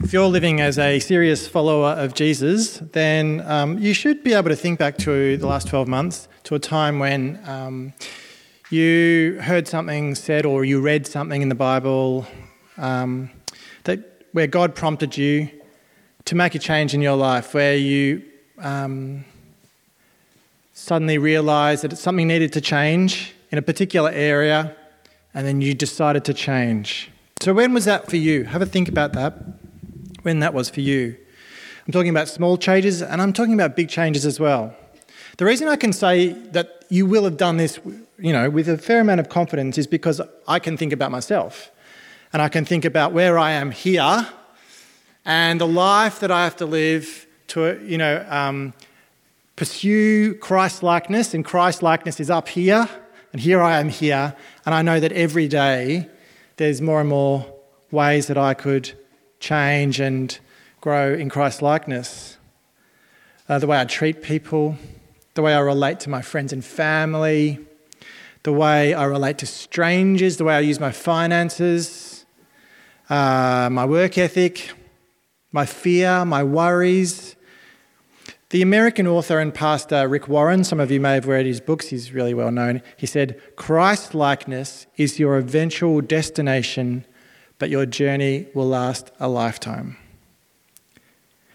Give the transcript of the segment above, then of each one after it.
If you're living as a serious follower of Jesus, then you should be able to think back to the last 12 months, to a time when you heard something said or you read something in the Bible where God prompted you to make a change in your life, where you suddenly realised that something needed to change in a particular area, and then you decided to change. So when was that for you? Have a think about that, when that was for you. I'm talking about small changes, and I'm talking about big changes as well. The reason I can say that you will have done this, you know, with a fair amount of confidence is because I can think about myself, and I can think about where I am here and the life that I have to live to, you know, pursue Christ-likeness, and Christ-likeness is up here, and here I am here, and I know that every day there's more and more ways that I could change and grow in Christ-likeness. The way I treat people, the way I relate to my friends and family, the way I relate to strangers, the way I use my finances, my work ethic, my fear, my worries. The American author and pastor Rick Warren, some of you may have read his books, he's really well known, he said, "Christ-likeness is your eventual destination, but your journey will last a lifetime."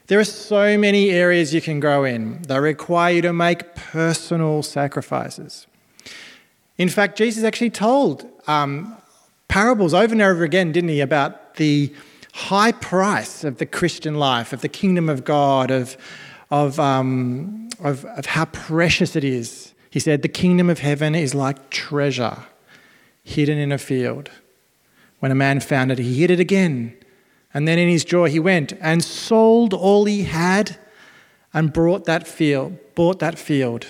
There are so many areas you can grow in that require you to make personal sacrifices. In fact, Jesus actually told parables over and over again, didn't he, about the high price of the Christian life, of the kingdom of God, of how precious it is. He said, "The kingdom of heaven is like treasure hidden in a field. When a man found it, he hid it again. And then in his joy he went and sold all he had and bought that field.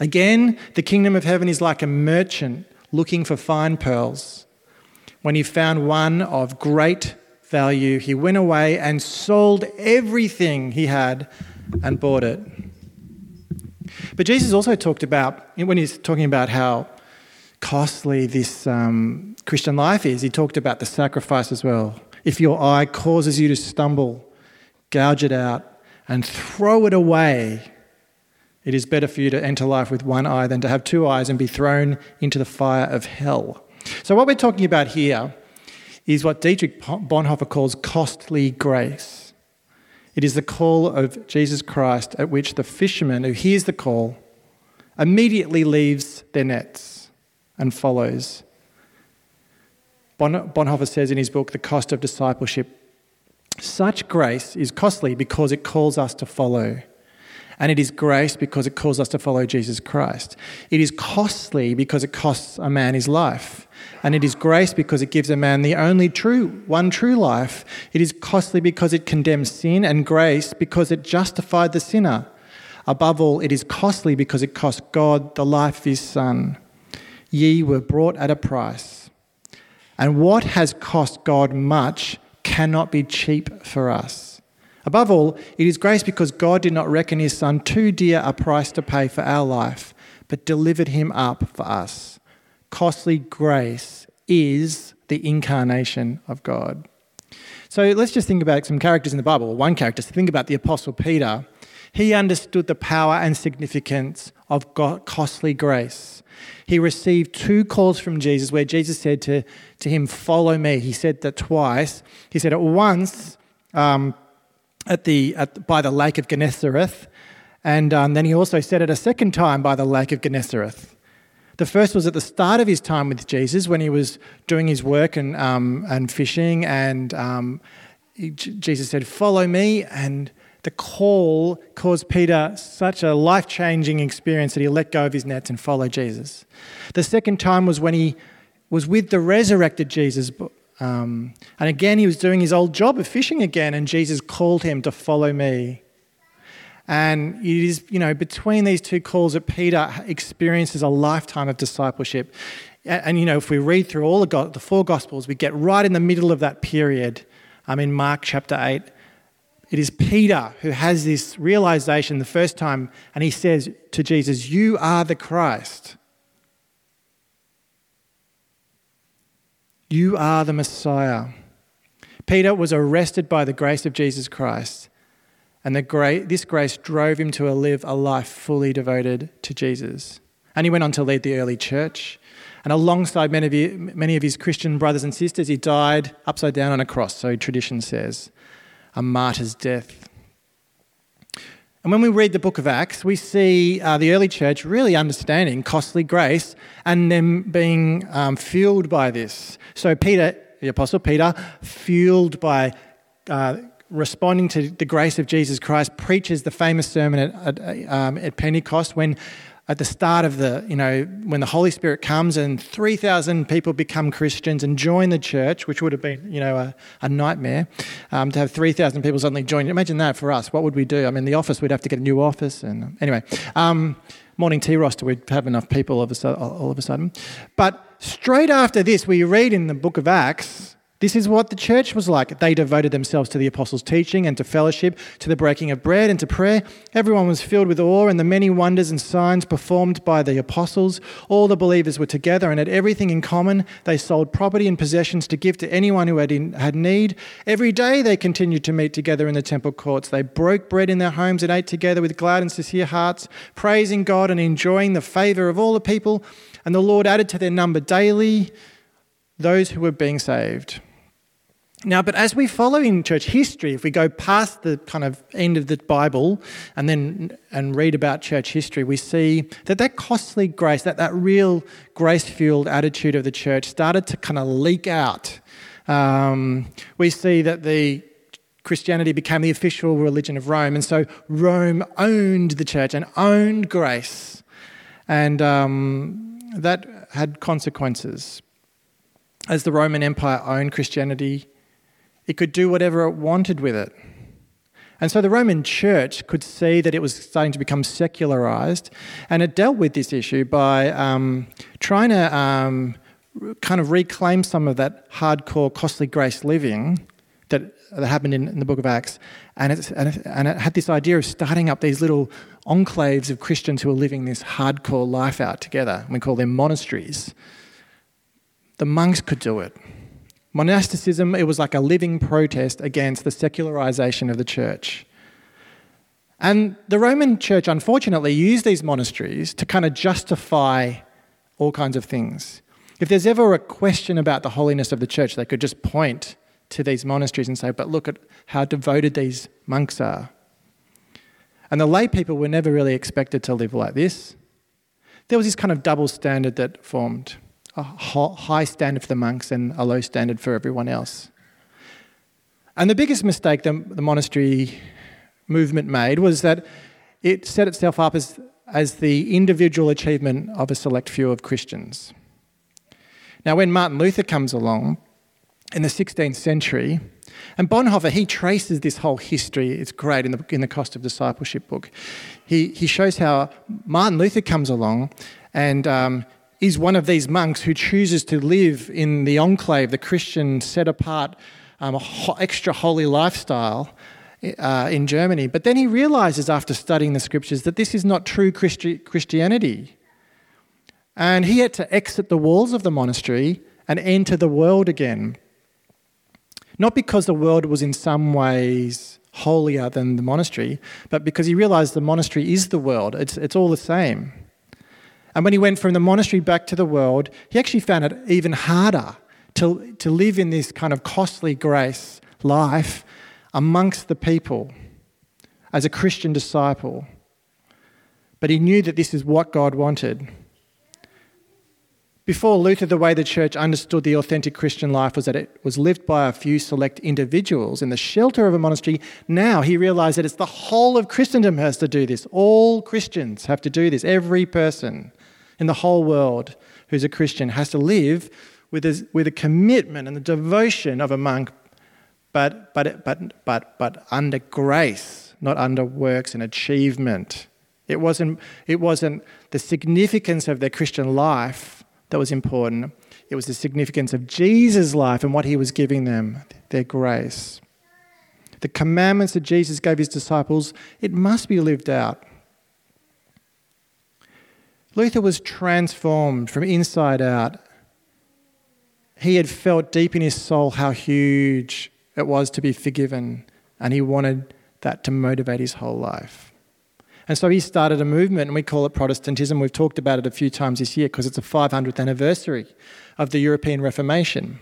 Again, the kingdom of heaven is like a merchant looking for fine pearls. When he found one of great value, he went away and sold everything he had and bought it." But Jesus also talked about, when he's talking about how costly this Christian life is, he talked about the sacrifice as well. "If your eye causes you to stumble, gouge it out and throw it away. It is better for you to enter life with one eye than to have two eyes and be thrown into the fire of hell." So what we're talking about here is what Dietrich Bonhoeffer calls costly grace. It is the call of Jesus Christ at which the fisherman who hears the call immediately leaves their nets and follows. Bonhoeffer says in his book, The Cost of Discipleship, "Such grace is costly because it calls us to follow, and it is grace because it calls us to follow Jesus Christ. It is costly because it costs a man his life, and it is grace because it gives a man the only true life. It is costly because it condemns sin, and grace because it justified the sinner. Above all, it is costly because it cost God the life of his Son. Ye were bought at a price. And what has cost God much cannot be cheap for us. Above all, it is grace because God did not reckon his Son too dear a price to pay for our life, but delivered him up for us." Costly grace is the incarnation of God. So let's just think about some characters in the Bible, or one character. So think about the Apostle Peter. He understood the power and significance of costly grace. He received two calls from Jesus where Jesus said to him, "Follow me." He said that twice. He said it once by the lake of Gennesareth, and then he also said it a second time by the lake of Gennesareth. The first was at the start of his time with Jesus when he was doing his work and fishing, and Jesus said, "Follow me," and the call caused Peter such a life-changing experience that he let go of his nets and followed Jesus. The second time was when he was with the resurrected Jesus, and again he was doing his old job of fishing again, and Jesus called him to "Follow me." And it is, you know, between these two calls that Peter experiences a lifetime of discipleship. And you know, if we read through all the four Gospels, we get right in the middle of that period. In Mark chapter 8, it is Peter who has this realization the first time, and he says to Jesus, "You are the Christ. You are the Messiah." Peter was arrested by the grace of Jesus Christ, and this grace drove him to live a life fully devoted to Jesus. And he went on to lead the early church. And alongside many of his Christian brothers and sisters, he died upside down on a cross, so tradition says, a martyr's death. And when we read the book of Acts, we see the early church really understanding costly grace and them being fueled by this. So Peter, the Apostle Peter, fueled by responding to the grace of Jesus Christ, preaches the famous sermon at Pentecost when, at the start of when the Holy Spirit comes and 3,000 people become Christians and join the church, which would have been, a nightmare to have 3,000 people suddenly join. Imagine that for us. What would we do? I mean, the office, we'd have to get a new office. And anyway, morning tea roster, we'd have enough people all of a sudden. But straight after this, we read in the book of Acts, this is what the church was like. They devoted themselves to the apostles' teaching and to fellowship, to the breaking of bread and to prayer. Everyone was filled with awe and the many wonders and signs performed by the apostles. All the believers were together and had everything in common. They sold property and possessions to give to anyone who had need. Every day they continued to meet together in the temple courts. They broke bread in their homes and ate together with glad and sincere hearts, praising God and enjoying the favor of all the people. And the Lord added to their number daily those who were being saved. Now, but as we follow in church history, if we go past the kind of end of the Bible and read about church history, we see that costly grace, that real grace-fueled attitude of the church started to kind of leak out. We see that Christianity became the official religion of Rome, and so Rome owned the church and owned grace, and that had consequences. As the Roman Empire owned Christianity, it could do whatever it wanted with it. And so the Roman Church could see that it was starting to become secularized, and it dealt with this issue by trying to kind of reclaim some of that hardcore, costly grace living that happened in the book of Acts. And it had this idea of starting up these little enclaves of Christians who are living this hardcore life out together. We call them monasteries. The monks could do it. Monasticism, it was like a living protest against the secularization of the church. And the Roman Church, unfortunately, used these monasteries to kind of justify all kinds of things. If there's ever a question about the holiness of the church, they could just point to these monasteries and say, but look at how devoted these monks are. And the lay people were never really expected to live like this. There was this kind of double standard that formed. A high standard for the monks and a low standard for everyone else. And the biggest mistake the monastery movement made was that it set itself up as the individual achievement of a select few of Christians. Now, when Martin Luther comes along in the 16th century, and Bonhoeffer, he traces this whole history. It's great in the Cost of Discipleship book. He shows how Martin Luther comes along and is one of these monks who chooses to live in the enclave, the Christian set-apart, extra holy lifestyle in Germany. But then he realises after studying the scriptures that this is not true Christianity. And he had to exit the walls of the monastery and enter the world again. Not because the world was in some ways holier than the monastery, but because he realised the monastery is the world. It's all the same. And when he went from the monastery back to the world, he actually found it even harder to live in this kind of costly grace life amongst the people as a Christian disciple. But he knew that this is what God wanted. Before Luther, the way the church understood the authentic Christian life was that it was lived by a few select individuals in the shelter of a monastery. Now he realised that it's the whole of Christendom has to do this. All Christians have to do this. Every person in the whole world who's a Christian has to live with a commitment and the devotion of a monk, but under grace, not under works and achievement. It wasn't the significance of their Christian life that was important. It was the significance of Jesus' life and what he was giving them, their grace. The commandments that Jesus gave his disciples, it must be lived out. Luther was transformed from inside out. He had felt deep in his soul how huge it was to be forgiven, and he wanted that to motivate his whole life. And so he started a movement, and we call it Protestantism. We've talked about it a few times this year because it's the 500th anniversary of the European Reformation.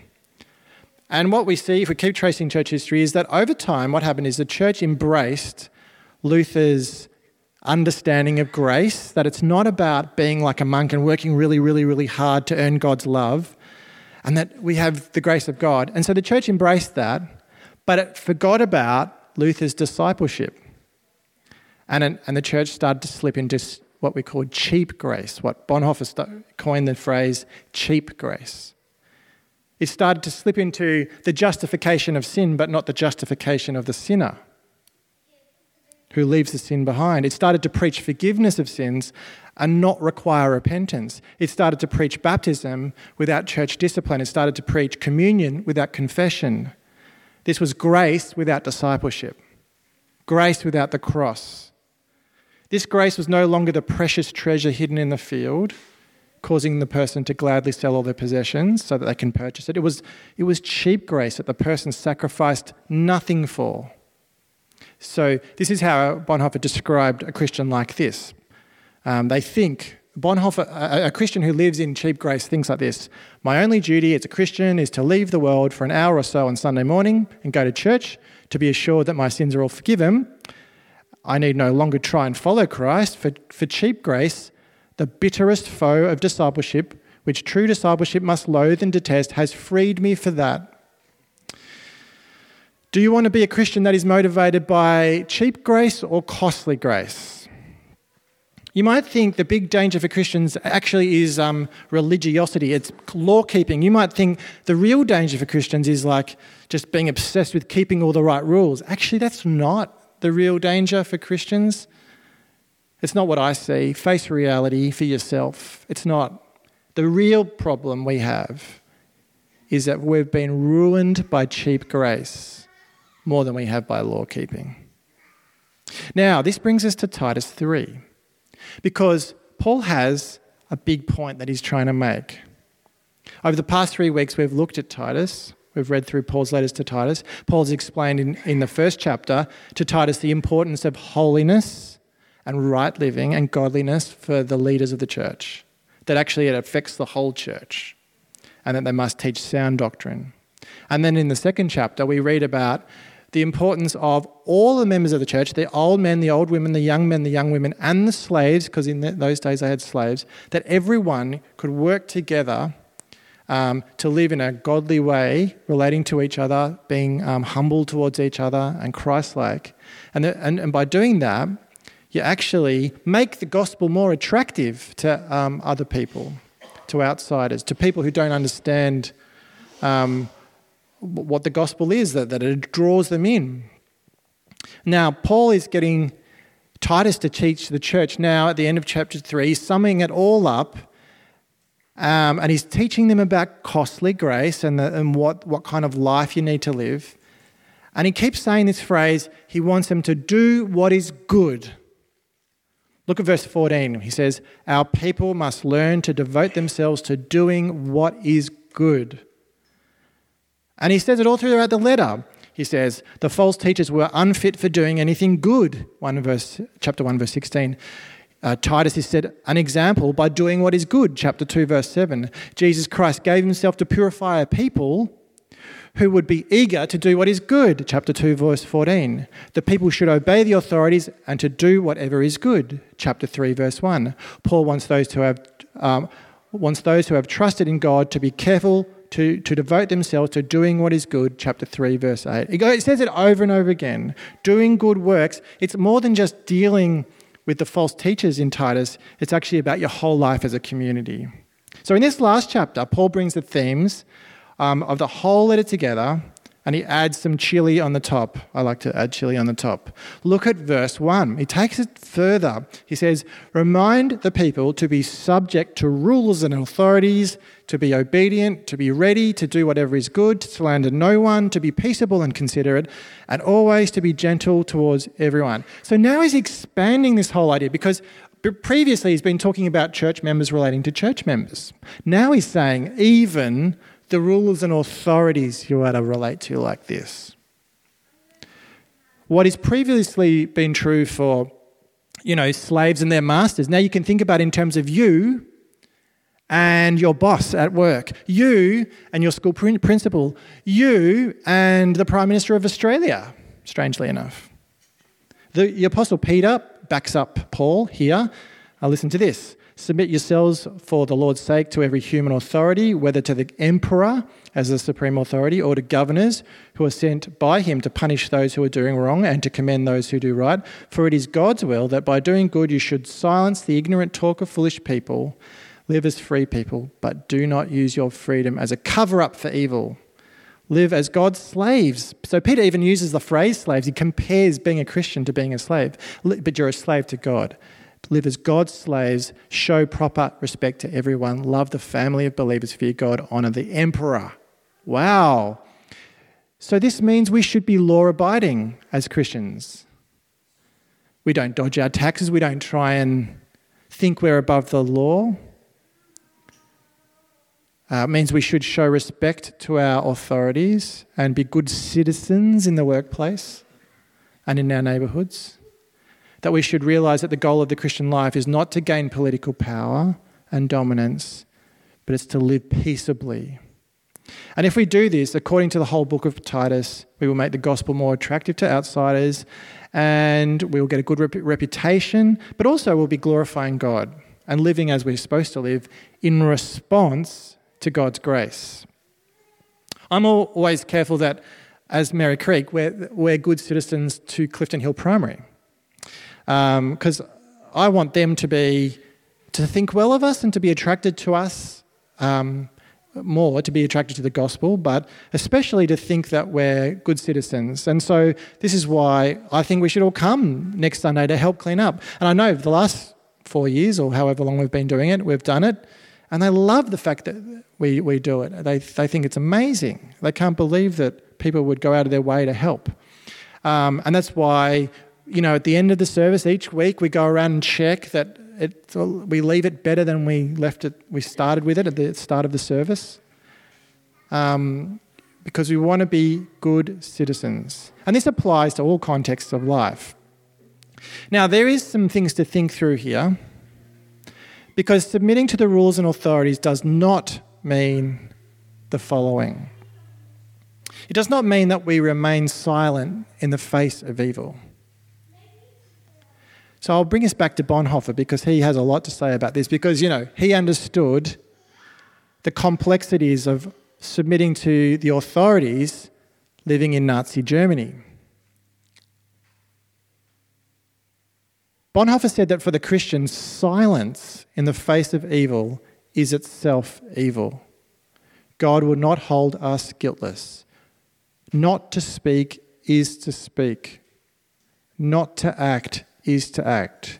And what we see, if we keep tracing church history, is that over time what happened is the church embraced Luther's understanding of grace, that it's not about being like a monk and working really, really, really hard to earn God's love, and that we have the grace of God. And so the church embraced that, but it forgot about Luther's discipleship. And the church started to slip into what we call cheap grace, what Bonhoeffer coined the phrase cheap grace. It started to slip into the justification of sin, but not the justification of the sinner who leaves the sin behind. It started to preach forgiveness of sins and not require repentance. It started to preach baptism without church discipline. It started to preach communion without confession. This was grace without discipleship, grace without the cross. This grace was no longer the precious treasure hidden in the field, causing the person to gladly sell all their possessions so that they can purchase it. It was cheap grace that the person sacrificed nothing for. So this is how Bonhoeffer described a Christian like this. A Christian who lives in cheap grace thinks like this: my only duty as a Christian is to leave the world for an hour or so on Sunday morning and go to church to be assured that my sins are all forgiven. I need no longer try and follow Christ. For cheap grace, the bitterest foe of discipleship, which true discipleship must loathe and detest, has freed me for that. Do you want to be a Christian that is motivated by cheap grace or costly grace? You might think the big danger for Christians actually is religiosity. It's law-keeping. You might think the real danger for Christians is like just being obsessed with keeping all the right rules. Actually, that's not the real danger for Christians. It's not what I see. Face reality for yourself. It's not. The real problem we have is that we've been ruined by cheap grace more than we have by law-keeping. Now, this brings us to Titus 3, because Paul has a big point that he's trying to make. Over the past 3 weeks, we've looked at Titus. We've read through Paul's letters to Titus. Paul's explained in the first chapter to Titus the importance of holiness and right living and godliness for the leaders of the church, that actually it affects the whole church and that they must teach sound doctrine. And then in the second chapter, we read about the importance of all the members of the church, the old men, the old women, the young men, the young women, and the slaves, because in those days they had slaves, that everyone could work together to live in a godly way, relating to each other, being humble towards each other and Christ-like. And by doing that, you actually make the gospel more attractive to other people, to outsiders, to people who don't understand what the gospel is, that it draws them in. Now, Paul is getting Titus to teach the church now at the end of chapter 3. He's summing it all up and he's teaching them about costly grace and what kind of life you need to live. And he keeps saying this phrase, he wants them to do what is good. Look at verse 14. He says, our people must learn to devote themselves to doing what is good. And he says it all throughout the letter. He says, the false teachers were unfit for doing anything good. Chapter 1, verse 16. Titus is set an example by doing what is good. Chapter 2, verse 7. Jesus Christ gave himself to purify a people who would be eager to do what is good. Chapter 2, verse 14. The people should obey the authorities and to do whatever is good. Chapter 3, verse 1. Paul wants those who have trusted in God to be careful to devote themselves to doing what is good, chapter 3, verse 8. It says it over and over again. Doing good works, it's more than just dealing with the false teachers in Titus. It's actually about your whole life as a community. So in this last chapter, Paul brings the themes of the whole letter together, and he adds some chili on the top. I like to add chili on the top. Look at verse 1. He takes it further. He says, remind the people to be subject to rulers and authorities, to be obedient, to be ready, to do whatever is good, to slander no one, to be peaceable and considerate, and always to be gentle towards everyone. So now he's expanding this whole idea, because previously he's been talking about church members relating to church members. Now he's saying even the rulers and authorities you are to relate to like this. what has previously been true for, you know, slaves and their masters. Now you can think about in terms of you and your boss at work, you and your school principal, you and the Prime Minister of Australia, strangely enough. The Apostle Peter backs up Paul here. Listen to this. Submit yourselves for the Lord's sake to every human authority, whether to the emperor as the supreme authority or to governors who are sent by him to punish those who are doing wrong and to commend those who do right. For it is God's will that by doing good you should silence the ignorant talk of foolish people. Live as free people, but do not use your freedom as a cover-up for evil. Live as God's slaves. So Peter even uses the phrase slaves. He compares being a Christian to being a slave. But you're a slave to God. Live as God's slaves, show proper respect to everyone, love the family of believers, fear God, honour the emperor. Wow. So this means we should be law-abiding as Christians. We don't dodge our taxes. We don't try and think we're above the law. It means we should show respect to our authorities and be good citizens in the workplace and in our neighbourhoods. That we should realise that the goal of the Christian life is not to gain political power and dominance, but it's to live peaceably. And if we do this, according to the whole book of Titus, we will make the gospel more attractive to outsiders and we will get a good reputation, but also we'll be glorifying God and living as we're supposed to live in response to God's grace. I'm always careful that as Mary Creek, we're good citizens to Clifton Hill Primary. Because I want them to think well of us and to be attracted to us more, to be attracted to the gospel, but especially to think that we're good citizens. And so this is why I think we should all come next Sunday to help clean up. And I know the last 4 years or however long we've been doing it, we've done it, and they love the fact that we do it. They think it's amazing. They can't believe that people would go out of their way to help. And that's why... You know, at the end of the service each week, we go around and check that we leave it better than we left it. We started with it at the start of the service, because we want to be good citizens, and this applies to all contexts of life. Now, there is some things to think through here, because submitting to the rules and authorities does not mean the following. It does not mean that we remain silent in the face of evil. So I'll bring us back to Bonhoeffer because he has a lot to say about this because, you know, he understood the complexities of submitting to the authorities living in Nazi Germany. Bonhoeffer said that for the Christian, silence in the face of evil is itself evil. God will not hold us guiltless. Not to speak is to speak. Not to act is to act.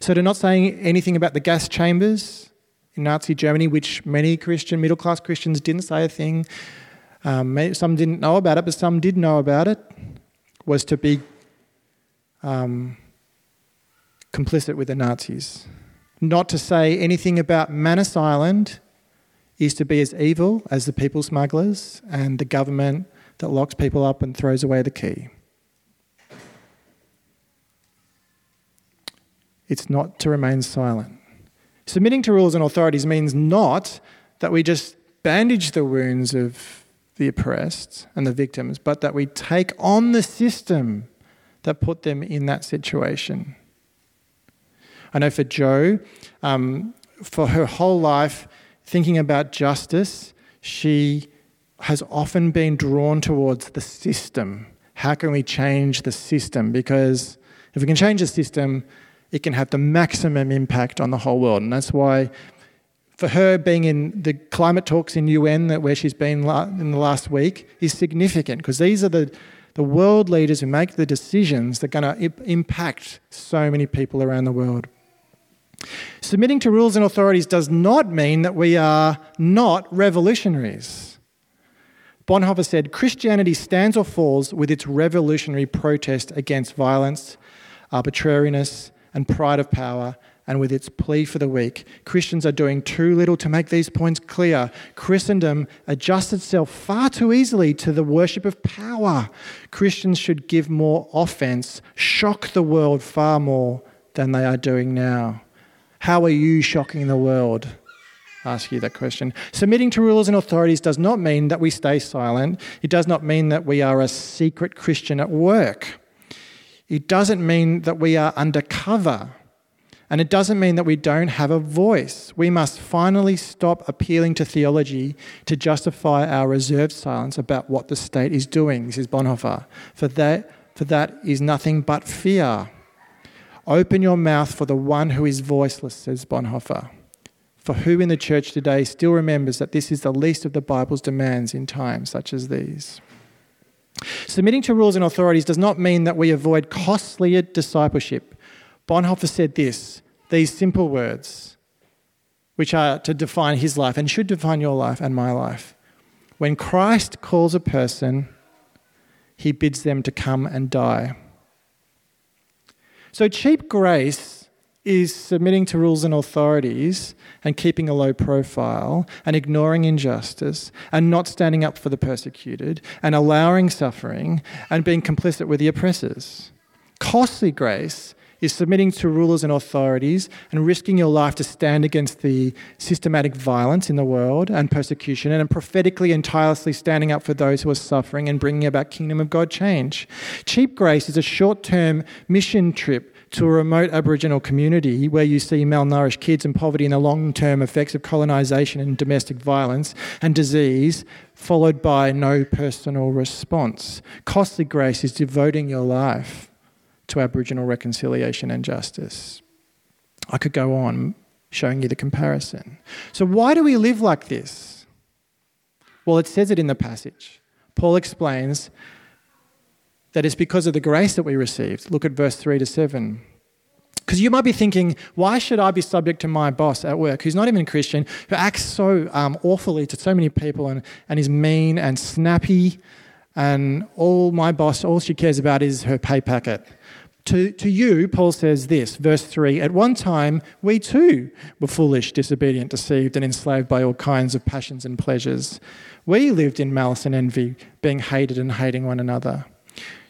So they're not saying anything about the gas chambers in Nazi Germany, which many Christian, middle-class Christians didn't say a thing. Some didn't know about it, but some did know about it, was to be complicit with the Nazis. Not to say anything about Manus Island is to be as evil as the people smugglers and the government that locks people up and throws away the key. It's not to remain silent. Submitting to rules and authorities means not that we just bandage the wounds of the oppressed and the victims, but that we take on the system that put them in that situation. I know for Jo, for her whole life, thinking about justice, she has often been drawn towards the system. How can we change the system? Because if we can change the system, it can have the maximum impact on the whole world. And that's why for her being in the climate talks in UN, that where she's been in the last week, is significant because these are the world leaders who make the decisions that are going to impact so many people around the world. Submitting to rules and authorities does not mean that we are not revolutionaries. Bonhoeffer said, Christianity stands or falls with its revolutionary protest against violence, arbitrariness, and pride of power and with its plea for the weak. Christians are doing too little to make these points clear. Christendom adjusts itself far too easily to the worship of power. Christians should give more offense, shock the world far more than they are doing now. How are you shocking the world? Ask you that question. Submitting to rulers and authorities does not mean that we stay silent. It does not mean that we are a secret Christian at work. It doesn't mean that we are undercover. And it doesn't mean that we don't have a voice. We must finally stop appealing to theology to justify our reserved silence about what the state is doing. This is Bonhoeffer. For that is nothing but fear. Open your mouth for the one who is voiceless, says Bonhoeffer. For who in the church today still remembers that this is the least of the Bible's demands in times such as these? Submitting to rules and authorities does not mean that we avoid costlier discipleship. Bonhoeffer said these simple words, which are to define his life and should define your life and my life. When Christ calls a person, he bids them to come and die. So cheap grace is submitting to rules and authorities and keeping a low profile and ignoring injustice and not standing up for the persecuted and allowing suffering and being complicit with the oppressors. Costly grace is submitting to rulers and authorities and risking your life to stand against the systematic violence in the world and persecution and prophetically and tirelessly standing up for those who are suffering and bringing about kingdom of God change. Cheap grace is a short-term mission trip to a remote Aboriginal community where you see malnourished kids and poverty and the long-term effects of colonisation and domestic violence and disease, followed by no personal response. Costly grace is devoting your life to Aboriginal reconciliation and justice. I could go on showing you the comparison. So why do we live like this? Well, it says it in the passage. Paul explains that it's because of the grace that we received. Look at verse 3-7. Because you might be thinking, why should I be subject to my boss at work, who's not even a Christian, who acts so awfully to so many people and is mean and snappy, and all she cares about is her pay packet. To you, Paul says this, verse 3, at one time we too were foolish, disobedient, deceived and enslaved by all kinds of passions and pleasures. We lived in malice and envy, being hated and hating one another.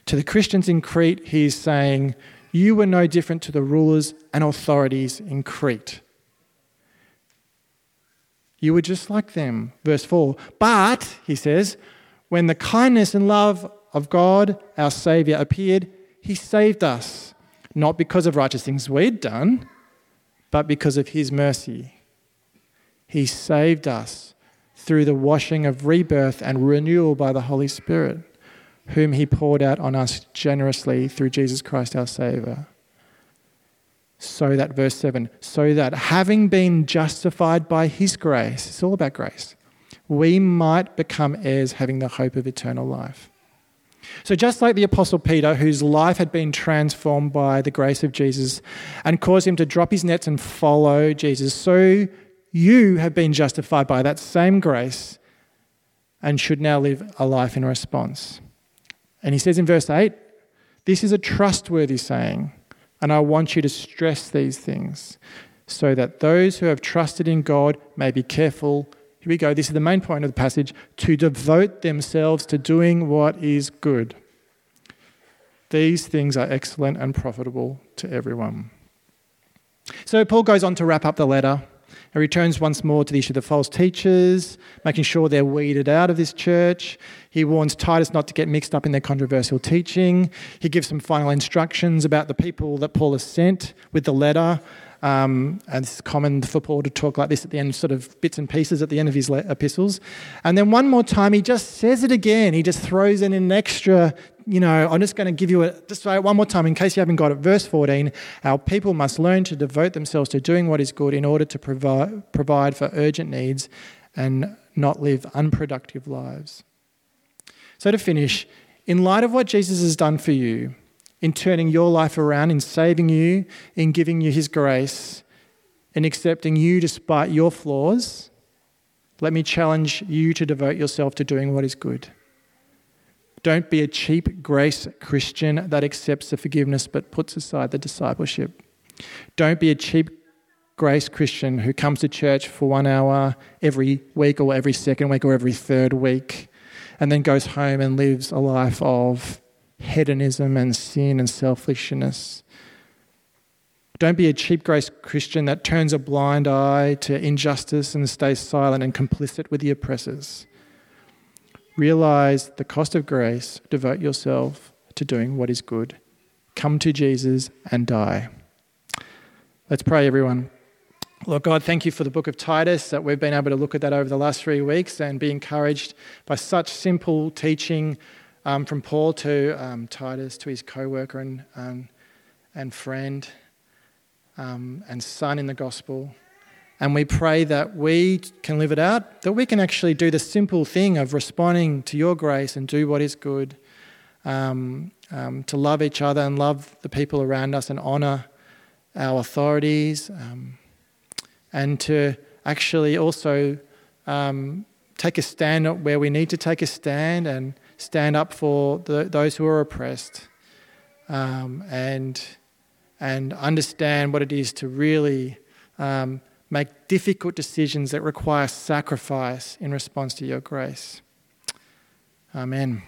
To the Christians in Crete, he's saying, you were no different to the rulers and authorities in Crete. You were just like them, verse 4. But, he says, when the kindness and love of God, our Saviour, appeared, he saved us, not because of righteous things we'd done, but because of his mercy. He saved us through the washing of rebirth and renewal by the Holy Spirit, whom he poured out on us generously through Jesus Christ our Saviour. So that, verse 7, so that having been justified by his grace, it's all about grace, we might become heirs having the hope of eternal life. So just like the Apostle Peter, whose life had been transformed by the grace of Jesus and caused him to drop his nets and follow Jesus, so you have been justified by that same grace and should now live a life in response. And he says in verse 8, this is a trustworthy saying, and I want you to stress these things so that those who have trusted in God may be careful. Here we go, this is the main point of the passage, to devote themselves to doing what is good. These things are excellent and profitable to everyone. So Paul goes on to wrap up the letter. He returns once more to the issue of the false teachers, making sure they're weeded out of this church. He warns Titus not to get mixed up in their controversial teaching. He gives some final instructions about the people that Paul has sent with the letter. And it's common for Paul to talk like this at the end, sort of bits and pieces at the end of his epistles. And then one more time, he just says it again. He just throws in an extra, I'm just going to give you just say it one more time in case you haven't got it. Verse 14, our people must learn to devote themselves to doing what is good in order to provide for urgent needs and not live unproductive lives. So to finish, in light of what Jesus has done for you, in turning your life around, in saving you, in giving you his grace, in accepting you despite your flaws, let me challenge you to devote yourself to doing what is good. Don't be a cheap grace Christian that accepts the forgiveness but puts aside the discipleship. Don't be a cheap grace Christian who comes to church for 1 hour every week or every second week or every third week and then goes home and lives a life of hedonism and sin and selfishness. Don't be a cheap grace Christian that turns a blind eye to injustice and stays silent and complicit with the oppressors. Realize the cost of grace. Devote yourself to doing what is good. Come to Jesus and die. Let's pray, everyone. Lord God, thank you for the book of Titus, that we've been able to look at that over the last 3 weeks and be encouraged by such simple teaching from Paul to Titus, to his co-worker and friend. And son in the gospel. And we pray that we can live it out, that we can actually do the simple thing of responding to your grace and do what is good, to love each other and love the people around us and honour our authorities, and to actually also take a stand where we need to take a stand and stand up for those who are oppressed, and understand what it is to really make difficult decisions that require sacrifice in response to your grace. Amen.